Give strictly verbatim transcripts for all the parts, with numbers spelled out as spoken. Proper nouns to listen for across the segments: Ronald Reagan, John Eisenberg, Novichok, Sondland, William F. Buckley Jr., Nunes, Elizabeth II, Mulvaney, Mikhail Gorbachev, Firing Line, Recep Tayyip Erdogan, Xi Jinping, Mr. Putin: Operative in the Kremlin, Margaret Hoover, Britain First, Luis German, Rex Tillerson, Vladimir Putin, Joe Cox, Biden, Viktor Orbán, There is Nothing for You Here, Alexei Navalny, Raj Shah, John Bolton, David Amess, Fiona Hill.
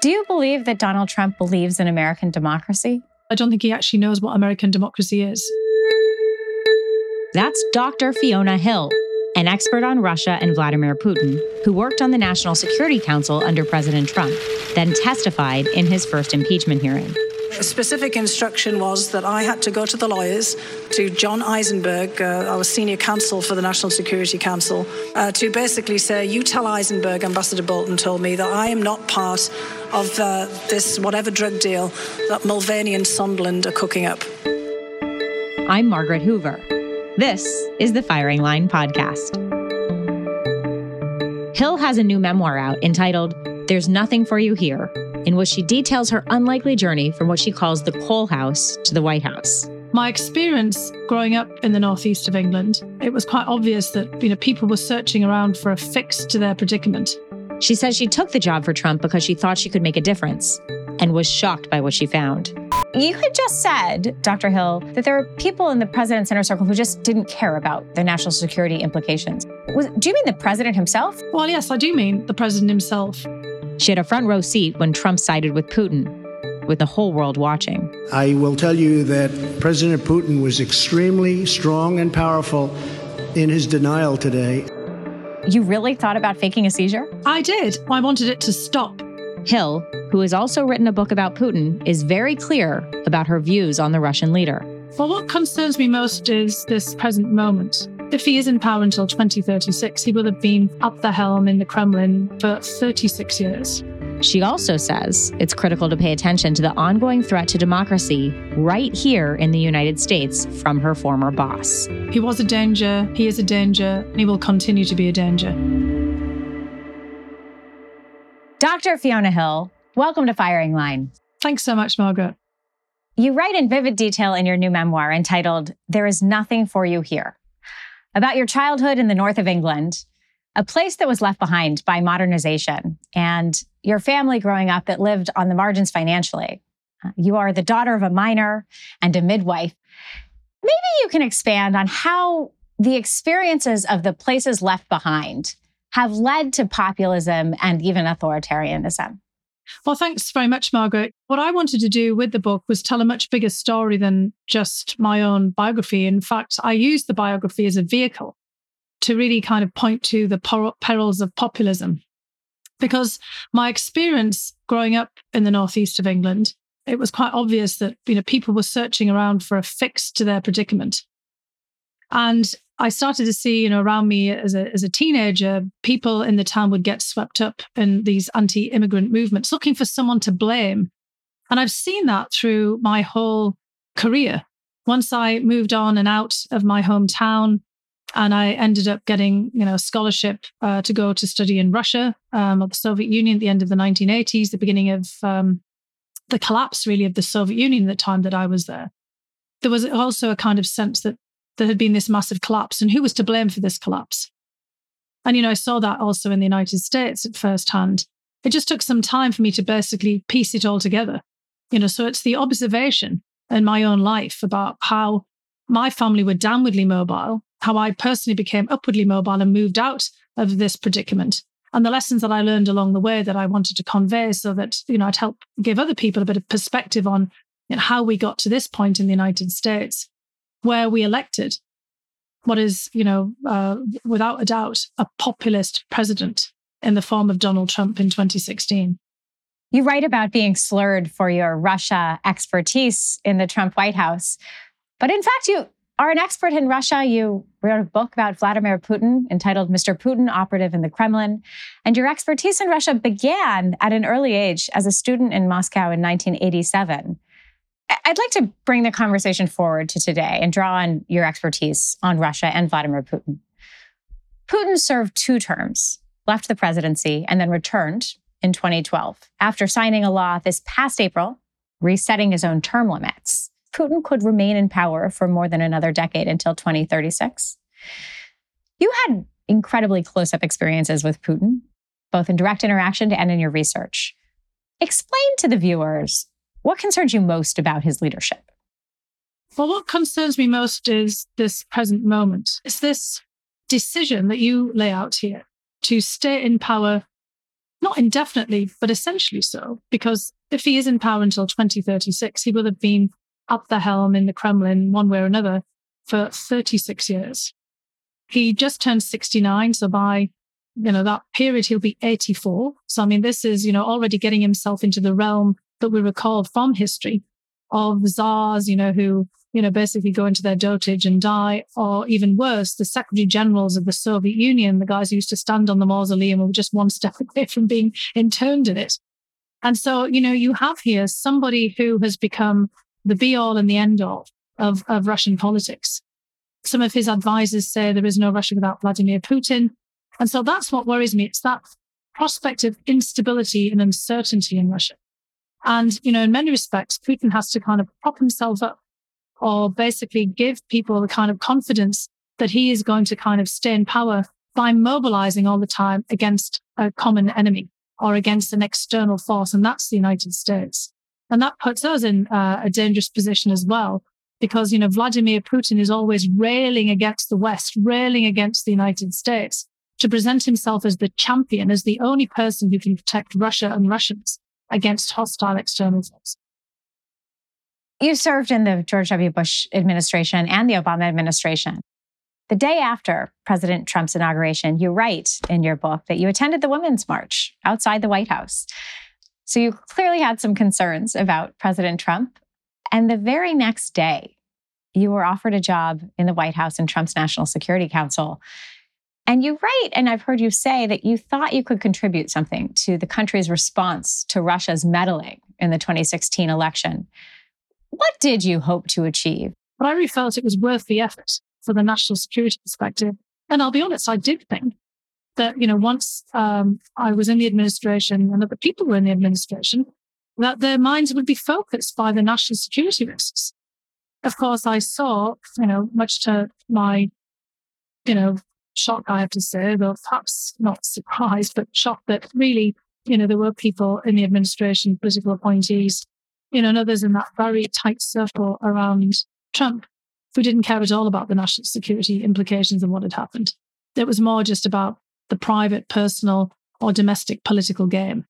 Do you believe that Donald Trump believes in American democracy? I don't think he actually knows what American democracy is. That's Doctor Fiona Hill, an expert on Russia and Vladimir Putin, who worked on the National Security Council under President Trump, then testified in his first impeachment hearing. A specific instruction was that I had to go to the lawyers, to John Eisenberg, uh, our senior counsel for the National Security Council, uh, to basically say, you tell Eisenberg, Ambassador Bolton told me, that I am not part of uh, this whatever drug deal that Mulvaney and Sondland are cooking up. I'm Margaret Hoover. This is the Firing Line podcast. Hill has a new memoir out entitled, There's Nothing for You Here, in which she details her unlikely journey from what she calls the coal house to the White House. My experience growing up in the northeast of England, it was quite obvious that, you know, people were searching around for a fix to their predicament. She says she took the job for Trump because she thought she could make a difference and was shocked by what she found. You had just said, Doctor Hill, that there are people in the president's inner circle who just didn't care about their national security implications. Was, do you mean the president himself? Well, yes, I do mean the president himself. She had a front row seat when Trump sided with Putin, with the whole world watching. I will tell you that President Putin was extremely strong and powerful in his denial today. You really thought about faking a seizure? I did. I wanted it to stop. Hill, who has also written a book about Putin, is very clear about her views on the Russian leader. Well, what concerns me most is this present moment. If he is in power until twenty thirty-six, he will have been up the helm in the Kremlin for thirty-six years. She also says it's critical to pay attention to the ongoing threat to democracy right here in the United States from her former boss. He was a danger, he is a danger, and he will continue to be a danger. Doctor Fiona Hill, welcome to Firing Line. Thanks so much, Margaret. You write in vivid detail in your new memoir entitled, There Is Nothing for You Here, about your childhood in the north of England, a place that was left behind by modernization, and your family growing up that lived on the margins financially. You are the daughter of a miner and a midwife. Maybe you can expand on how the experiences of the places left behind have led to populism and even authoritarianism. Well, thanks very much, Margaret. What I wanted to do with the book was tell a much bigger story than just my own biography. In fact, I used the biography as a vehicle to really kind of point to the perils of populism. Because my experience growing up in the northeast of England, it was quite obvious that, you know, people were searching around for a fix to their predicament. And I started to see, you know, around me as a as a teenager, people in the town would get swept up in these anti-immigrant movements, looking for someone to blame. And I've seen that through my whole career. Once I moved on and out of my hometown, and I ended up getting, you know, a scholarship uh, to go to study in Russia um, or the Soviet Union at the end of the nineteen eighties, the beginning of um, the collapse, really, of the Soviet Union. The time that I was there, there was also a kind of sense that there had been this massive collapse, and who was to blame for this collapse? And, you know, I saw that also in the United States at first hand. It just took some time for me to basically piece it all together. You know, so it's the observation in my own life about how my family were downwardly mobile, how I personally became upwardly mobile and moved out of this predicament, and the lessons that I learned along the way that I wanted to convey so that, you know, I'd help give other people a bit of perspective on, you know, how we got to this point in the United States, where we elected what is, you know, uh, without a doubt, a populist president in the form of Donald Trump in twenty sixteen. You write about being slurred for your Russia expertise in the Trump White House. But in fact, you are an expert in Russia. You wrote a book about Vladimir Putin entitled Mister Putin: Operative in the Kremlin. And your expertise in Russia began at an early age as a student in Moscow in nineteen eighty-seven. I'd like to bring the conversation forward to today and draw on your expertise on Russia and Vladimir Putin. Putin served two terms, left the presidency, and then returned in twenty twelve after signing a law this past April resetting his own term limits. Putin could remain in power for more than another decade until twenty thirty-six. You had incredibly close-up experiences with Putin, both in direct interaction and in your research. Explain to the viewers, what concerns you most about his leadership? Well, what concerns me most is this present moment. It's this decision that you lay out here to stay in power not indefinitely, but essentially so, because if he is in power until twenty thirty-six, he will have been up the helm in the Kremlin one way or another for thirty-six years. He just turned sixty-nine, so by, you know, that period, he'll be eighty-four. So, I mean, this is, you know, already getting himself into the realm that we recall from history of czars, you know, who, you know, basically go into their dotage and die, or even worse, the secretary generals of the Soviet Union, the guys who used to stand on the mausoleum were just one step away from being interned in it. And so, you know, you have here somebody who has become the be-all and the end-all of, of Russian politics. Some of his advisors say there is no Russia without Vladimir Putin. And so that's what worries me. It's that prospect of instability and uncertainty in Russia. And, you know, in many respects, Putin has to kind of prop himself up or basically give people the kind of confidence that he is going to kind of stay in power by mobilizing all the time against a common enemy or against an external force, and that's the United States. And that puts us in uh, a dangerous position as well, because, you know, Vladimir Putin is always railing against the West, railing against the United States to present himself as the champion, as the only person who can protect Russia and Russians against hostile external forces. You served in the George W. Bush administration and the Obama administration. The day after President Trump's inauguration, you write in your book that you attended the Women's March outside the White House. So you clearly had some concerns about President Trump. And the very next day, you were offered a job in the White House and Trump's National Security Council. And you write, and I've heard you say, that you thought you could contribute something to the country's response to Russia's meddling in the twenty sixteen election. What did you hope to achieve? But I really felt it was worth the effort for the national security perspective. And I'll be honest, I did think that, you know, once um, I was in the administration and that the people were in the administration, that their minds would be focused by the national security risks. Of course, I saw, you know, much to my, you know, shock, I have to say, though perhaps not surprised, but shocked that really, you know, there were people in the administration, political appointees, you know, and others in that very tight circle around Trump who didn't care at all about the national security implications of what had happened. It was more just about the private, personal, or domestic political game.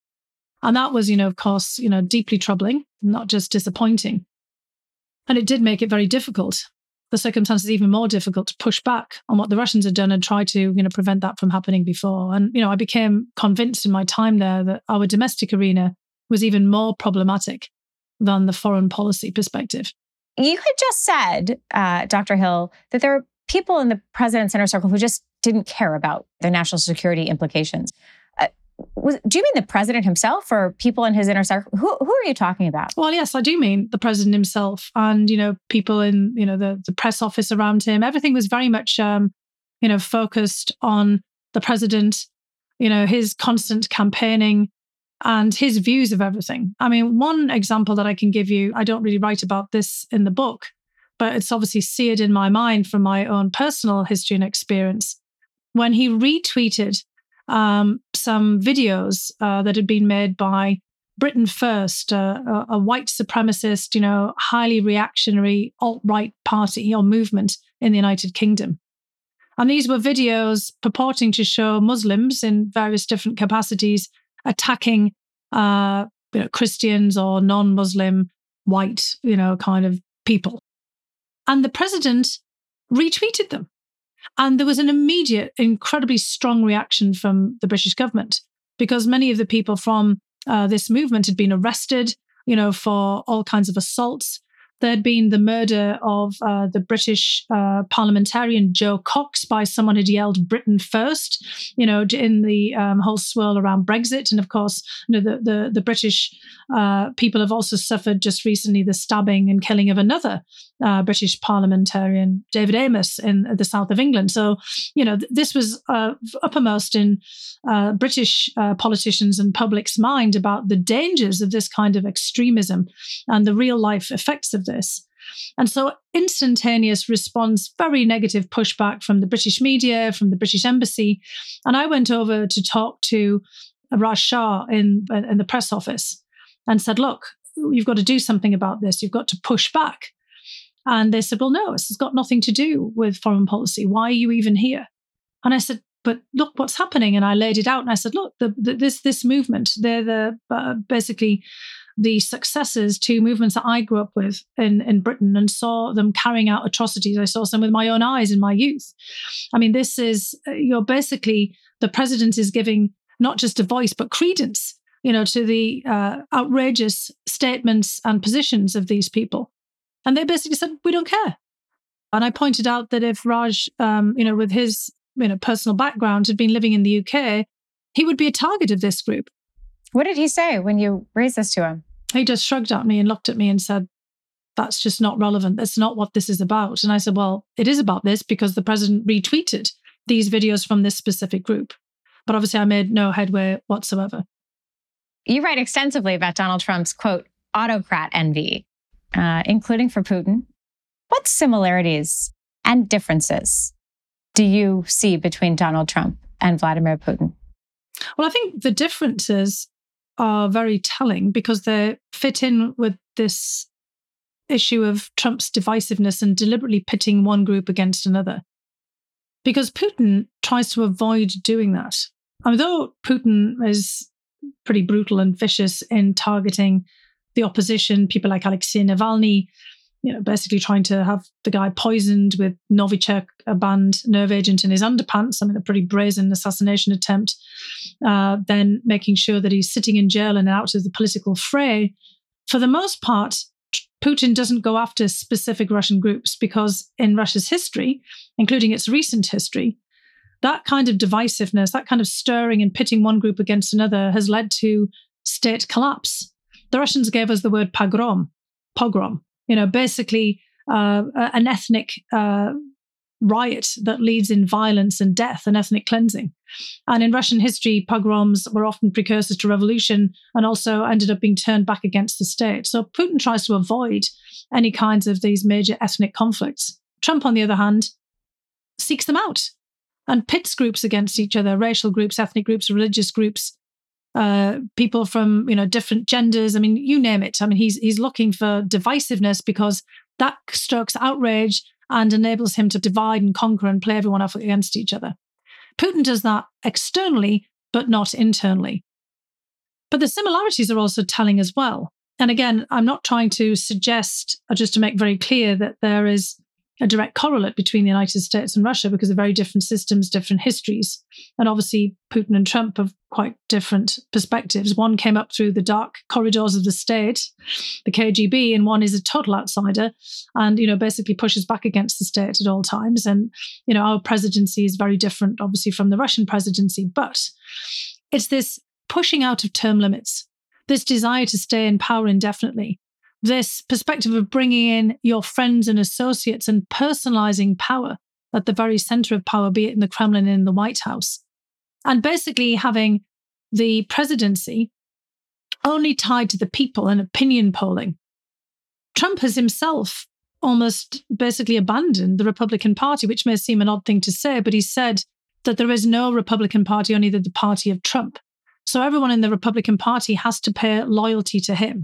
And that was, you know, of course, you know, deeply troubling, not just disappointing. And it did make it very difficult, the circumstances even more difficult, to push back on what the Russians had done and try to, you know, prevent that from happening before. And, you know, I became convinced in my time there that our domestic arena was even more problematic than the foreign policy perspective. You had just said, uh, Doctor Hill, that there are people in the president's inner circle who just didn't care about the national security implications. Uh, was, do you mean the president himself or people in his inner circle? Who, who are you talking about? Well, yes, I do mean the president himself and, you know, people in, you know, the, the press office around him. Everything was very much, um, you know, focused on the president, you know, his constant campaigning and his views of everything. I mean, one example that I can give you, I don't really write about this in the book, but it's obviously seared in my mind from my own personal history and experience. When he retweeted um, some videos uh, that had been made by Britain First, uh, a, a white supremacist, you know, highly reactionary alt-right party or movement in the United Kingdom. And these were videos purporting to show Muslims in various different capacities attacking uh, you know, Christians or non-Muslim white, you know, kind of people. And the president retweeted them. And there was an immediate, incredibly strong reaction from the British government, because many of the people from uh, this movement had been arrested, you know, for all kinds of assaults. There had been the murder of uh, the British uh, parliamentarian Joe Cox by someone who yelled "Britain First," you know, in the um, whole swirl around Brexit. And of course, you know, the the, the British uh, people have also suffered just recently the stabbing and killing of another uh, British parliamentarian, David Amess, in the south of England. So, you know, th- this was uh, uppermost in uh, British uh, politicians and public's mind about the dangers of this kind of extremism and the real life effects of this. And so instantaneous response, very negative pushback from the British media, from the British embassy. And I went over to talk to Raj Shah in, in the press office and said, look, you've got to do something about this. You've got to push back. And they said, well, no, this has got nothing to do with foreign policy. Why are you even here? And I said, but look what's happening. And I laid it out and I said, look, the, the, this this movement, they're the uh, basically the successors to movements that I grew up with in, in Britain and saw them carrying out atrocities. I saw some with my own eyes in my youth. I mean, this is, you're basically, the president is giving not just a voice, but credence, you know, to the uh, outrageous statements and positions of these people. And they basically said, we don't care. And I pointed out that if Raj, um, you know, with his you know personal background, had been living in the U K, he would be a target of this group. What did he say when you raised this to him? He just shrugged at me and looked at me and said, that's just not relevant. That's not what this is about. And I said, well, it is about this because the president retweeted these videos from this specific group. But obviously I made no headway whatsoever. You write extensively about Donald Trump's, quote, autocrat envy, uh, including for Putin. What similarities and differences do you see between Donald Trump and Vladimir Putin? Well, I think the differences are very telling because they fit in with this issue of Trump's divisiveness and deliberately pitting one group against another. Because Putin tries to avoid doing that. Although Putin is pretty brutal and vicious in targeting the opposition, people like Alexei Navalny, you know, basically trying to have the guy poisoned with Novichok, a banned nerve agent, in his underpants. I mean, a pretty brazen assassination attempt. Uh, then making sure that he's sitting in jail and out of the political fray. For the most part, Putin doesn't go after specific Russian groups because in Russia's history, including its recent history, that kind of divisiveness, that kind of stirring and pitting one group against another has led to state collapse. The Russians gave us the word pogrom, pogrom. You know, basically uh, an ethnic uh, riot that leads in violence and death and ethnic cleansing. And in Russian history, pogroms were often precursors to revolution and also ended up being turned back against the state. So Putin tries to avoid any kinds of these major ethnic conflicts. Trump, on the other hand, seeks them out and pits groups against each other, racial groups, ethnic groups, religious groups, Uh, people from, you know, different genders. I mean, you name it. I mean, he's he's looking for divisiveness because that stokes outrage and enables him to divide and conquer and play everyone off against each other. Putin does that externally, but not internally. But the similarities are also telling as well. And again, I'm not trying to suggest, or just to make very clear that there is a direct correlate between the United States and Russia because they're very different systems, different histories. And obviously Putin and Trump have quite different perspectives. One came up through the dark corridors of the state, the K G B, and one is a total outsider and, you know, basically pushes back against the state at all times. And, you know, our presidency is very different, obviously, from the Russian presidency, but it's this pushing out of term limits, this desire to stay in power indefinitely, this perspective of bringing in your friends and associates and personalizing power at the very center of power, be it in the Kremlin and in the White House. And basically having the presidency only tied to the people and opinion polling. Trump has himself almost basically abandoned the Republican Party, which may seem an odd thing to say, but he said that there is no Republican Party, only the party of Trump. So everyone in the Republican Party has to pay loyalty to him.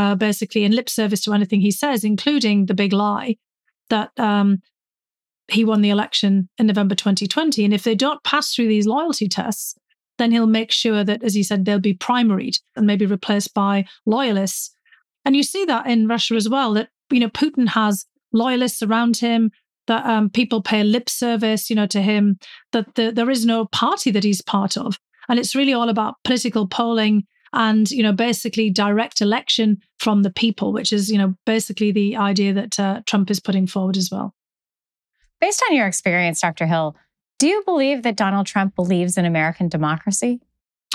Uh, basically in lip service to anything he says, including the big lie that um, he won the election in November twenty twenty. And if they don't pass through these loyalty tests, then he'll make sure that, as he said, they'll be primaried and maybe replaced by loyalists. And you see that in Russia as well, that, you know, Putin has loyalists around him, that um, people pay lip service, you know, to him, that the, there is no party that he's part of. And it's really all about political polling and, you know, basically direct election from the people, which is, you know, basically the idea that uh, Trump is putting forward as well. Based on your experience, Doctor Hill, do you believe that Donald Trump believes in American democracy?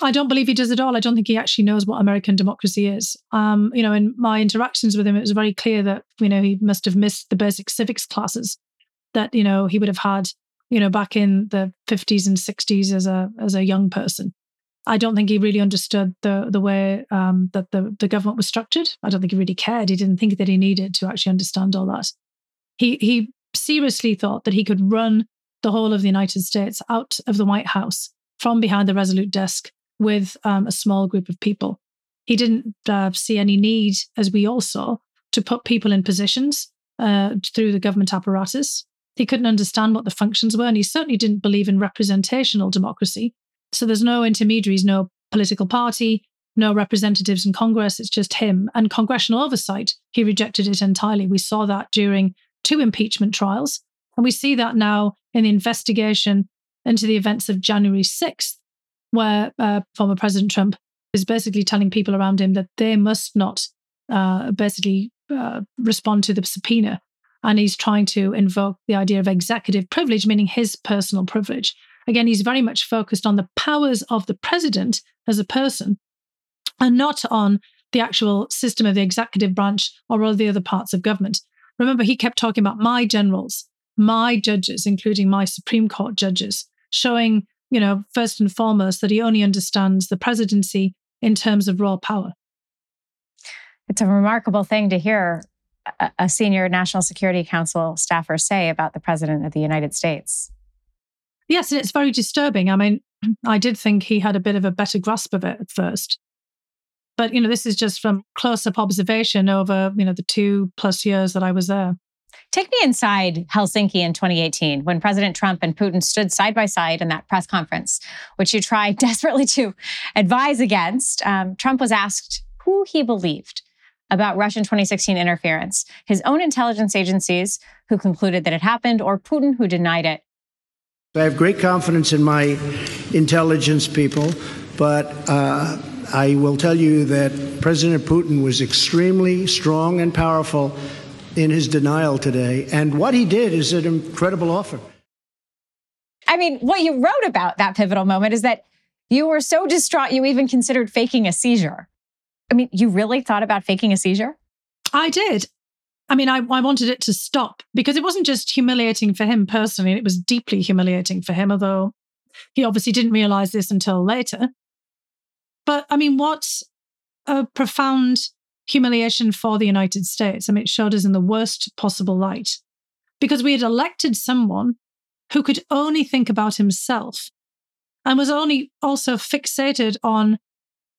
I don't believe he does at all. I don't think he actually knows what American democracy is. Um, you know, in my interactions with him, it was very clear that, you know, he must have missed the basic civics classes that, you know, he would have had, you know, back in the fifties and sixties as a as a young person. I don't think he really understood the the way um, that the, the government was structured. I don't think he really cared. He didn't think that he needed to actually understand all that. He he seriously thought that he could run the whole of the United States out of the White House from behind the Resolute Desk with um, a small group of people. He didn't uh, see any need, as we all saw, to put people in positions uh, through the government apparatus. He couldn't understand what the functions were, and he certainly didn't believe in representational democracy. So there's no intermediaries, no political party, no representatives in Congress. It's just him. And congressional oversight, he rejected it entirely. We saw that during two impeachment trials. And we see that now in the investigation into the events of January sixth, where uh, former President Trump is basically telling people around him that they must not uh, basically uh, respond to the subpoena. And he's trying to invoke the idea of executive privilege, meaning his personal privilege. Again, he's very much focused on the powers of the president as a person and not on the actual system of the executive branch or all the other parts of government. Remember, he kept talking about my generals, my judges, including my Supreme Court judges, showing, you know, first and foremost that he only understands the presidency in terms of raw power. It's a remarkable thing to hear a senior National Security Council staffer say about the President of the United States. Yes, and it's very disturbing. I mean, I did think he had a bit of a better grasp of it at first. But, you know, this is just from close-up observation over, you know, the two plus years that I was there. Take me inside Helsinki in twenty eighteen, when President Trump and Putin stood side by side in that press conference, which you tried desperately to advise against. Um, Trump was asked who he believed about Russian twenty sixteen interference, his own intelligence agencies who concluded that it happened, or Putin who denied it. I have great confidence in my intelligence people, but uh, I will tell you that President Putin was extremely strong and powerful in his denial today. And what he did is an incredible offer. I mean, what you wrote about that pivotal moment is that you were so distraught you even considered faking a seizure. I mean, you really thought about faking a seizure? I did. I mean, I, I wanted it to stop because it wasn't just humiliating for him personally. It was deeply humiliating for him, although he obviously didn't realize this until later. But I mean, what a profound humiliation for the United States. I mean, it showed us in the worst possible light because we had elected someone who could only think about himself and was only also fixated on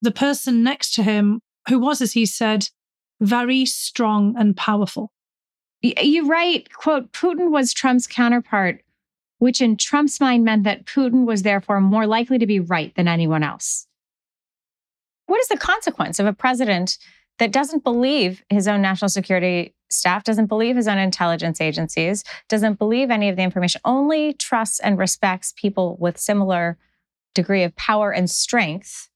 the person next to him, who was, as he said, very strong and powerful. You write, quote, Putin was Trump's counterpart, which in Trump's mind meant that Putin was therefore more likely to be right than anyone else. What is the consequence of a president that doesn't believe his own national security staff, doesn't believe his own intelligence agencies, doesn't believe any of the information, only trusts and respects people with similar degree of power and strength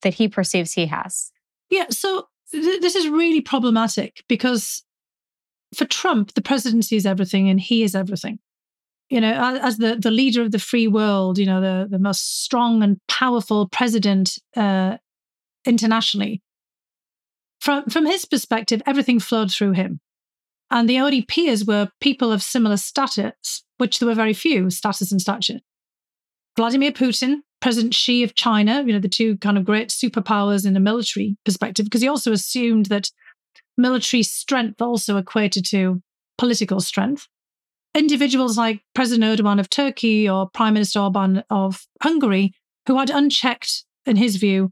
that he perceives he has? Yeah, so th- this is really problematic because for Trump, the presidency is everything and he is everything. You know, as, as the, the leader of the free world, you know, the, the most strong and powerful president uh, internationally, from, from his perspective, everything flowed through him. And the only peers were people of similar status, which there were very few, status and stature. Vladimir Putin, President Xi of China, you know, the two kind of great superpowers in a military perspective, because he also assumed that military strength also equated to political strength. Individuals like President Erdogan of Turkey or Prime Minister Orbán of Hungary, who had unchecked, in his view,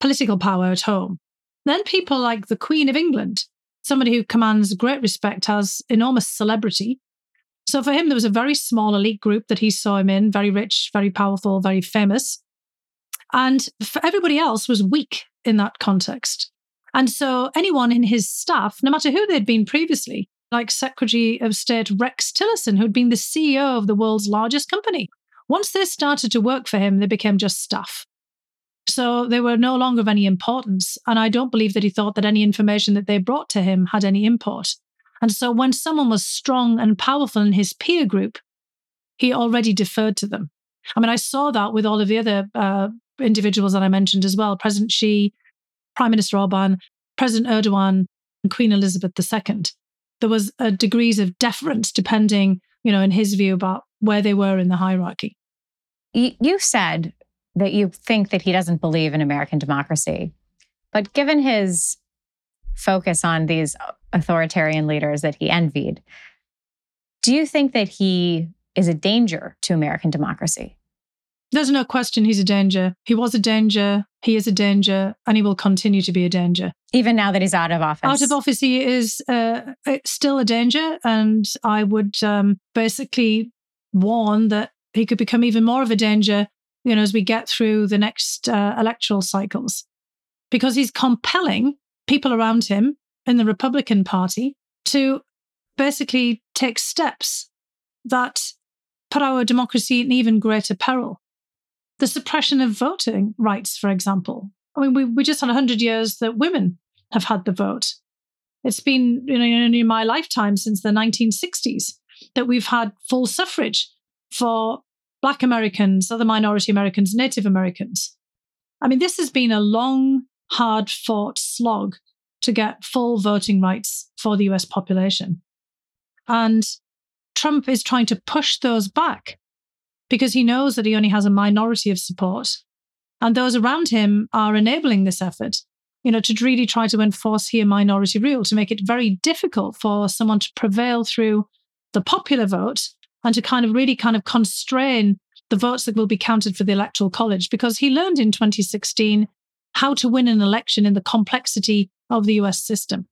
political power at home. Then people like the Queen of England, somebody who commands great respect, has enormous celebrity. So for him, there was a very small elite group that he saw him in, very rich, very powerful, very famous. And for everybody else was weak in that context. And so anyone in his staff, no matter who they'd been previously, like Secretary of State Rex Tillerson, who'd been the C E O of the world's largest company, once they started to work for him, they became just staff. So they were no longer of any importance. And I don't believe that he thought that any information that they brought to him had any import. And so when someone was strong and powerful in his peer group, he already deferred to them. I mean, I saw that with all of the other uh, individuals that I mentioned as well. President Xi, Prime Minister Orbán, President Erdogan, and Queen Elizabeth the Second. There was a degrees of deference depending, you know, in his view about where they were in the hierarchy. You said that you think that he doesn't believe in American democracy. But given his focus on these authoritarian leaders that he envied, do you think that he is a danger to American democracy? There's no question he's a danger. He was a danger, he is a danger, and he will continue to be a danger. Even now that he's out of office? Out of office, he is uh, still a danger, and I would um, basically warn that he could become even more of a danger, you know, as we get through the next uh, electoral cycles. Because he's compelling people around him in the Republican Party to basically take steps that put our democracy in even greater peril. The suppression of voting rights, for example. I mean, we, we just had one hundred years that women have had the vote. It's been, you know, in my lifetime since the nineteen sixties that we've had full suffrage for Black Americans, other minority Americans, Native Americans. I mean, this has been a long, hard-fought slog to get full voting rights for the U S population. And Trump is trying to push those back because he knows that he only has a minority of support. And those around him are enabling this effort, you know, to really try to enforce here minority rule, to make it very difficult for someone to prevail through the popular vote and to kind of really kind of constrain the votes that will be counted for the Electoral College. Because he learned in twenty sixteen how to win an election in the complexity of the U S system.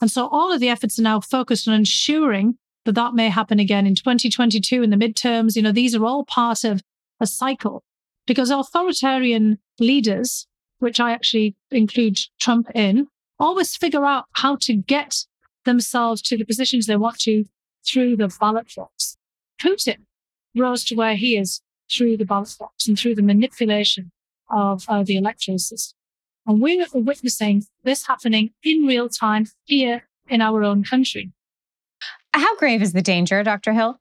And so all of the efforts are now focused on ensuring that that may happen again in twenty twenty-two in the midterms. You know, these are all part of a cycle because authoritarian leaders, which I actually include Trump in, always figure out how to get themselves to the positions they want to through the ballot box. Putin rose to where he is through the ballot box and through the manipulation of uh, the electoral system. And we're witnessing this happening in real time here in our own country. How grave is the danger, Doctor Hill?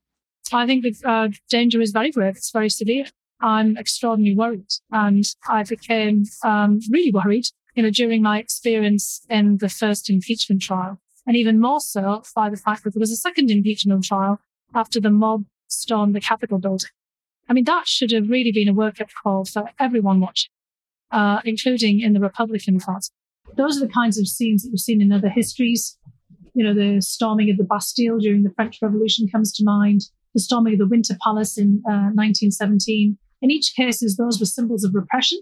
I think the uh, danger is very grave. It's very severe. I'm extraordinarily worried. And I became um, really worried, you know, during my experience in the first impeachment trial. And even more so by the fact that there was a second impeachment trial after the mob stormed the Capitol building. I mean, that should have really been a wake-up call for everyone watching, uh, including in the Republican Party. Those are the kinds of scenes that we've seen in other histories. You know, the storming of the Bastille during the French Revolution comes to mind, the storming of the Winter Palace in uh, nineteen seventeen. In each case, those were symbols of repression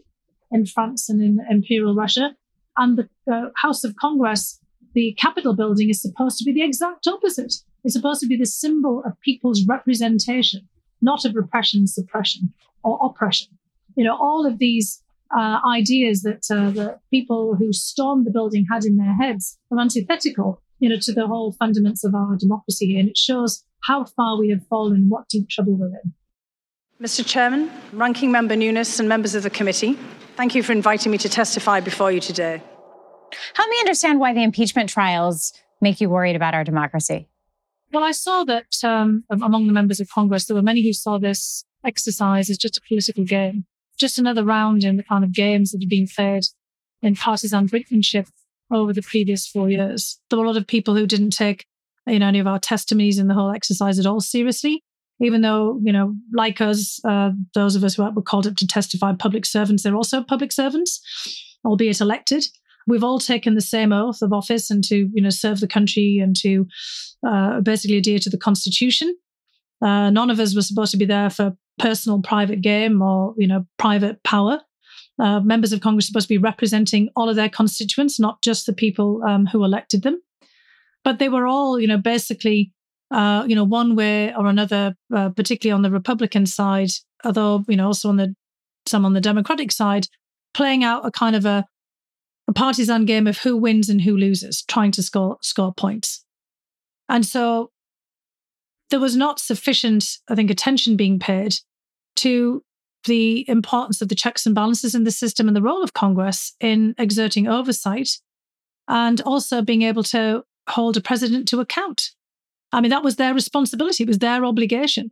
in France and in Imperial Russia. And the uh, House of Congress, the Capitol building, is supposed to be the exact opposite. It's supposed to be the symbol of people's representation, not of repression, suppression, or oppression. You know, all of these uh, ideas that uh, the people who stormed the building had in their heads are antithetical, you know, to the whole fundamentals of our democracy here. And it shows how far we have fallen and what deep trouble we're in. Mister Chairman, Ranking Member Nunes and members of the committee, thank you for inviting me to testify before you today. Help me understand why the impeachment trials make you worried about our democracy. Well, I saw that um, among the members of Congress, there were many who saw this exercise as just a political game, just another round in the kind of games that had been played in partisan brinkmanship over the previous four years. There were a lot of people who didn't take, you know, any of our testimonies and the whole exercise at all seriously, even though, you know, like us, uh, those of us who were called up to testify, public servants, they're also public servants, albeit elected. We've all taken the same oath of office and to, you know, serve the country and to uh, basically adhere to the Constitution. Uh, none of us were supposed to be there for personal private game or, you know, private power. Uh, members of Congress are supposed to be representing all of their constituents, not just the people um, who elected them. But they were all, you know, basically, uh, you know, one way or another, uh, particularly on the Republican side, although, you know, also on the some on the Democratic side, playing out a kind of a, a partisan game of who wins and who loses, trying to score score points. And so there was not sufficient, I think, attention being paid to the importance of the checks and balances in the system and the role of Congress in exerting oversight and also being able to hold a president to account. I mean, that was their responsibility. It was their obligation.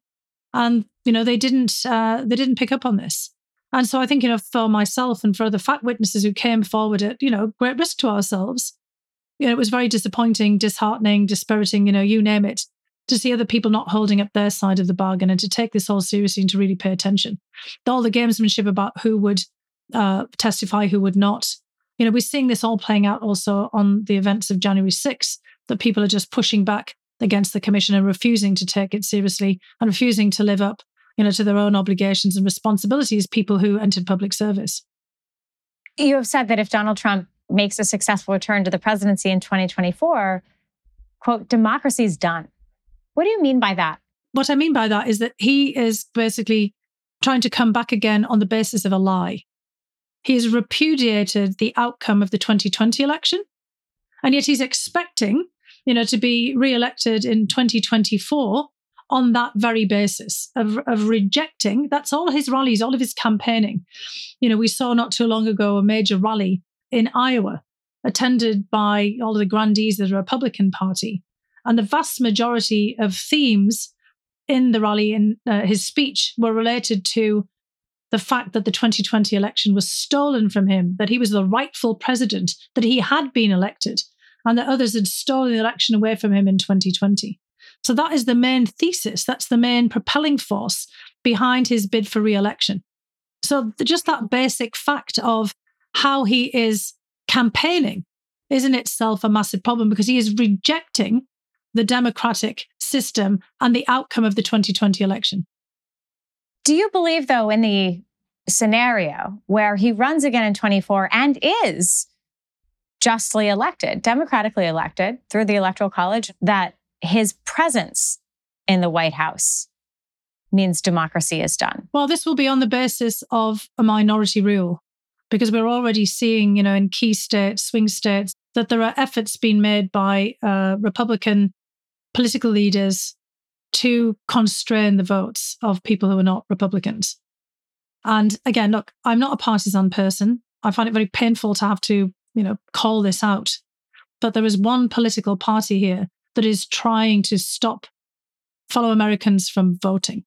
And, you know, they didn't uh, they didn't pick up on this. And so I think, you know, for myself and for the fact witnesses who came forward at, you know, great risk to ourselves, you know, it was very disappointing, disheartening, dispiriting, you know, you name it, to see other people not holding up their side of the bargain and to take this all seriously and to really pay attention. All the gamesmanship about who would uh, testify, who would not. You know, we're seeing this all playing out also on the events of January sixth, that people are just pushing back against the commission and refusing to take it seriously and refusing to live up you know, to their own obligations and responsibilities, people who entered public service. You have said that if Donald Trump makes a successful return to the presidency in twenty twenty-four, quote, democracy's done. What do you mean by that? What I mean by that is that he is basically trying to come back again on the basis of a lie. He has repudiated the outcome of the twenty twenty election, and yet he's expecting, you know, to be re-elected in twenty twenty-four on that very basis of, of rejecting. That's all his rallies, all of his campaigning. You know, we saw not too long ago a major rally in Iowa attended by all of the grandees of the Republican Party. And the vast majority of themes in the rally, in uh, his speech, were related to the fact that the twenty twenty election was stolen from him, that he was the rightful president, that he had been elected, and that others had stolen the election away from him in twenty twenty. So that is the main thesis. That's the main propelling force behind his bid for re-election. So just that basic fact of how he is campaigning is in itself a massive problem, because he is rejecting the democratic system and the outcome of the twenty twenty election. Do you believe, though, in the scenario where he runs again in twenty-four and is justly elected, democratically elected through the Electoral College, that his presence in the White House means democracy is done? Well, this will be on the basis of a minority rule, because we're already seeing, you know, in key states, swing states, that there are efforts being made by uh, Republican political leaders to constrain the votes of people who are not Republicans. And again, look, I'm not a partisan person. I find it very painful to have to, you know, call this out. But there is one political party here that is trying to stop fellow Americans from voting.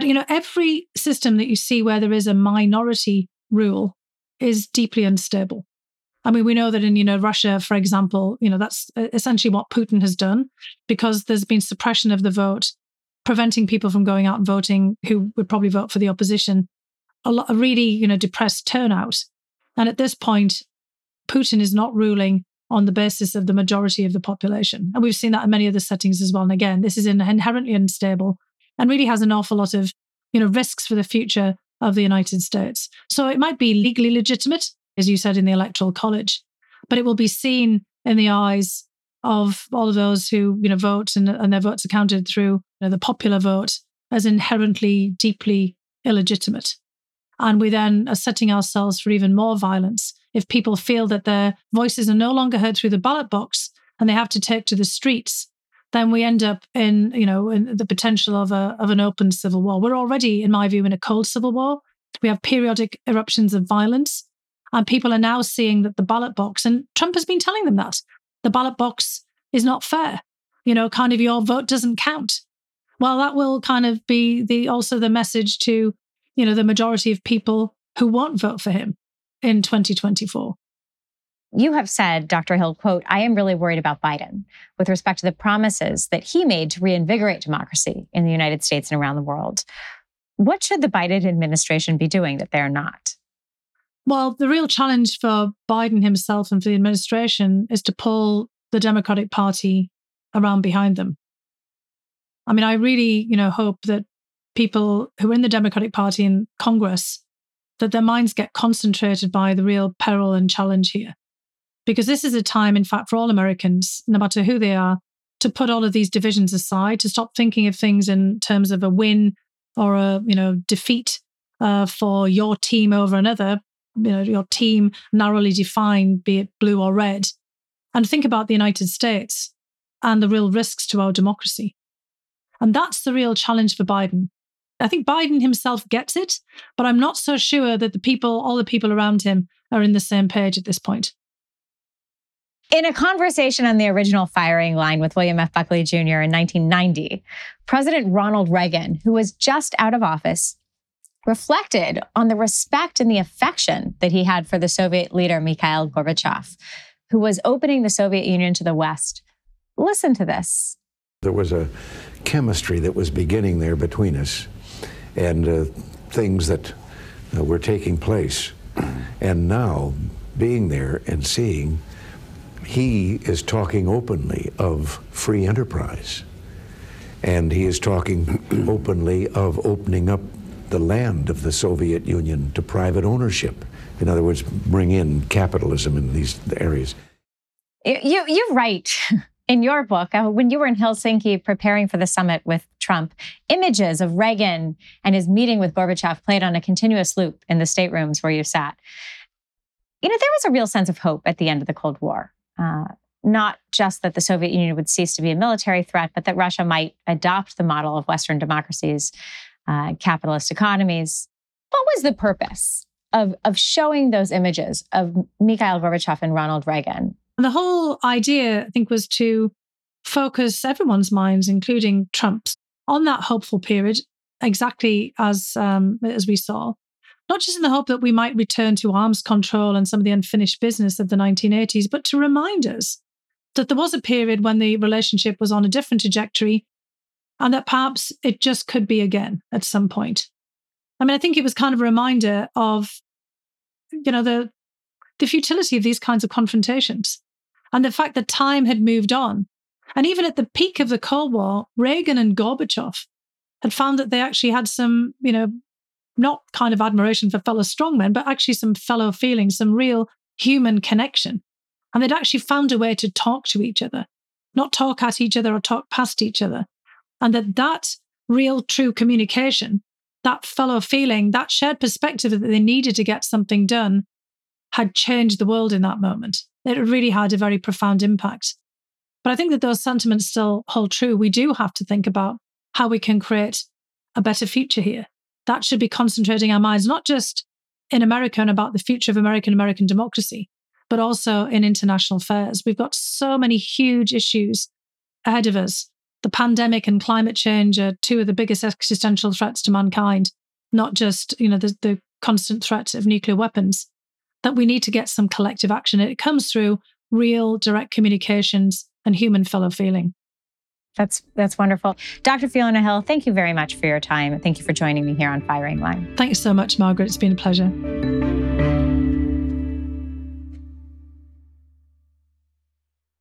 You know, every system that you see where there is a minority rule is deeply unstable. I mean, we know that in, you know, Russia, for example, you know, that's essentially what Putin has done, because there's been suppression of the vote, preventing people from going out and voting who would probably vote for the opposition, a, lot, a really, you know, depressed turnout. And at this point, Putin is not ruling on the basis of the majority of the population. And we've seen that in many other settings as well. And again, this is inherently unstable and really has an awful lot of, you know, risks for the future of the United States. So it might be legally legitimate, as you said, in the Electoral College, but it will be seen in the eyes of all of those who, you know, vote and, and their votes are counted through, you know, the popular vote as inherently, deeply illegitimate. And we then are setting ourselves for even more violence if people feel that their voices are no longer heard through the ballot box and they have to take to the streets. Then we end up in, you know, in the potential of a of an open civil war. We're already, in my view, in a cold civil war. We have periodic eruptions of violence. And people are now seeing that the ballot box, and Trump has been telling them that, the ballot box is not fair. You know, kind of your vote doesn't count. Well, that will kind of be the also the message to, you know, the majority of people who won't vote for him in twenty twenty-four. You have said, Doctor Hill, quote, I am really worried about Biden with respect to the promises that he made to reinvigorate democracy in the United States and around the world. What should the Biden administration be doing that they're not? Well, the real challenge for Biden himself and for the administration is to pull the Democratic Party around behind them. I mean, I really, you know, hope that people who are in the Democratic Party in Congress, that their minds get concentrated by the real peril and challenge here. Because this is a time, in fact, for all Americans, no matter who they are, to put all of these divisions aside, to stop thinking of things in terms of a win or a, you know, defeat uh, for your team over another. You know, your team narrowly defined, be it blue or red, and think about the United States and the real risks to our democracy. And that's the real challenge for Biden. I think Biden himself gets it, but I'm not so sure that the people, all the people around him are in the same page at this point. In a conversation on the original Firing Line with William F. Buckley Junior in nineteen ninety, President Ronald Reagan, who was just out of office, reflected on the respect and the affection that he had for the Soviet leader, Mikhail Gorbachev, who was opening the Soviet Union to the West. Listen to this. There was a chemistry that was beginning there between us and uh, things that uh, were taking place. And now, being there and seeing, he is talking openly of free enterprise And he is talking openly of opening up the land of the Soviet Union to private ownership. In other words, bring in capitalism in these areas. You, you write in your book, when you were in Helsinki preparing for the summit with Trump, images of Reagan and his meeting with Gorbachev played on a continuous loop in the staterooms where you sat. You know, there was a real sense of hope at the end of the Cold War. Uh, Not just that the Soviet Union would cease to be a military threat, but that Russia might adopt the model of Western democracies, uh, capitalist economies. What was the purpose of, of showing those images of Mikhail Gorbachev and Ronald Reagan? The whole idea, I think, was to focus everyone's minds, including Trump's, on that hopeful period, exactly as um, as we saw. Not just in the hope that we might return to arms control and some of the unfinished business of the nineteen eighties, but to remind us that there was a period when the relationship was on a different trajectory and that perhaps it just could be again at some point. I mean, I think it was kind of a reminder of, you know, the, the futility of these kinds of confrontations and the fact that time had moved on. And even at the peak of the Cold War, Reagan and Gorbachev had found that they actually had some, you know, not kind of admiration for fellow strongmen, but actually some fellow feelings, some real human connection. And they'd actually found a way to talk to each other, not talk at each other or talk past each other. And that that real, true communication, that fellow feeling, that shared perspective that they needed to get something done had changed the world in that moment. It really had a very profound impact. But I think that those sentiments still hold true. We do have to think about how we can create a better future here. That should be concentrating our minds, not just in America and about the future of American American democracy, but also in international affairs. We've got so many huge issues ahead of us. The pandemic and climate change are two of the biggest existential threats to mankind, not just, you know, the, the constant threat of nuclear weapons, that we need to get some collective action. It comes through real direct communications and human fellow feeling. That's that's wonderful. Doctor Fiona Hill, thank you very much for your time. Thank you for joining me here on Firing Line. Thanks so much, Margaret. It's been a pleasure.